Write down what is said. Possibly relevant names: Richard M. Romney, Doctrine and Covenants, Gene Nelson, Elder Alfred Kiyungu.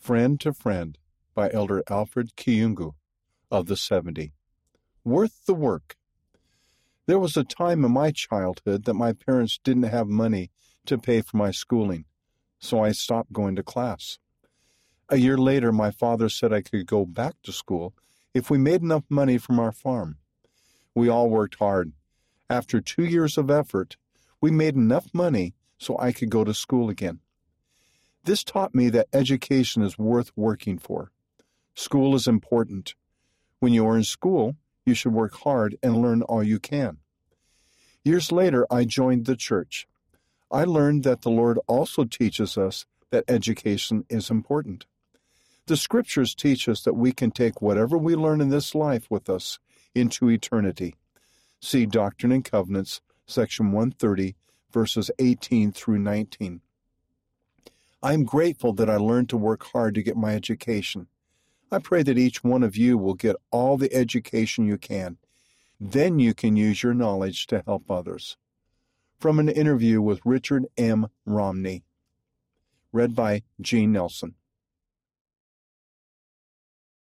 Friend to Friend by Elder Alfred Kiyungu of the 70. Worth the work. There was a time in my childhood that my parents didn't have money to pay for my schooling, so I stopped going to class. A year later, my father said I could go back to school if we made enough money from our farm. We all worked hard. After 2 years of effort, we made enough money so I could go to school again. This taught me that education is worth working for. School is important. When you are in school, you should work hard and learn all you can. Years later, I joined the church. I learned that the Lord also teaches us that education is important. The Scriptures teach us that we can take whatever we learn in this life with us into eternity. See Doctrine and Covenants, section 130, verses 18 through 19. I am grateful that I learned to work hard to get my education. I pray that each one of you will get all the education you can. Then you can use your knowledge to help others. From an interview with Richard M. Romney. Read by Gene Nelson.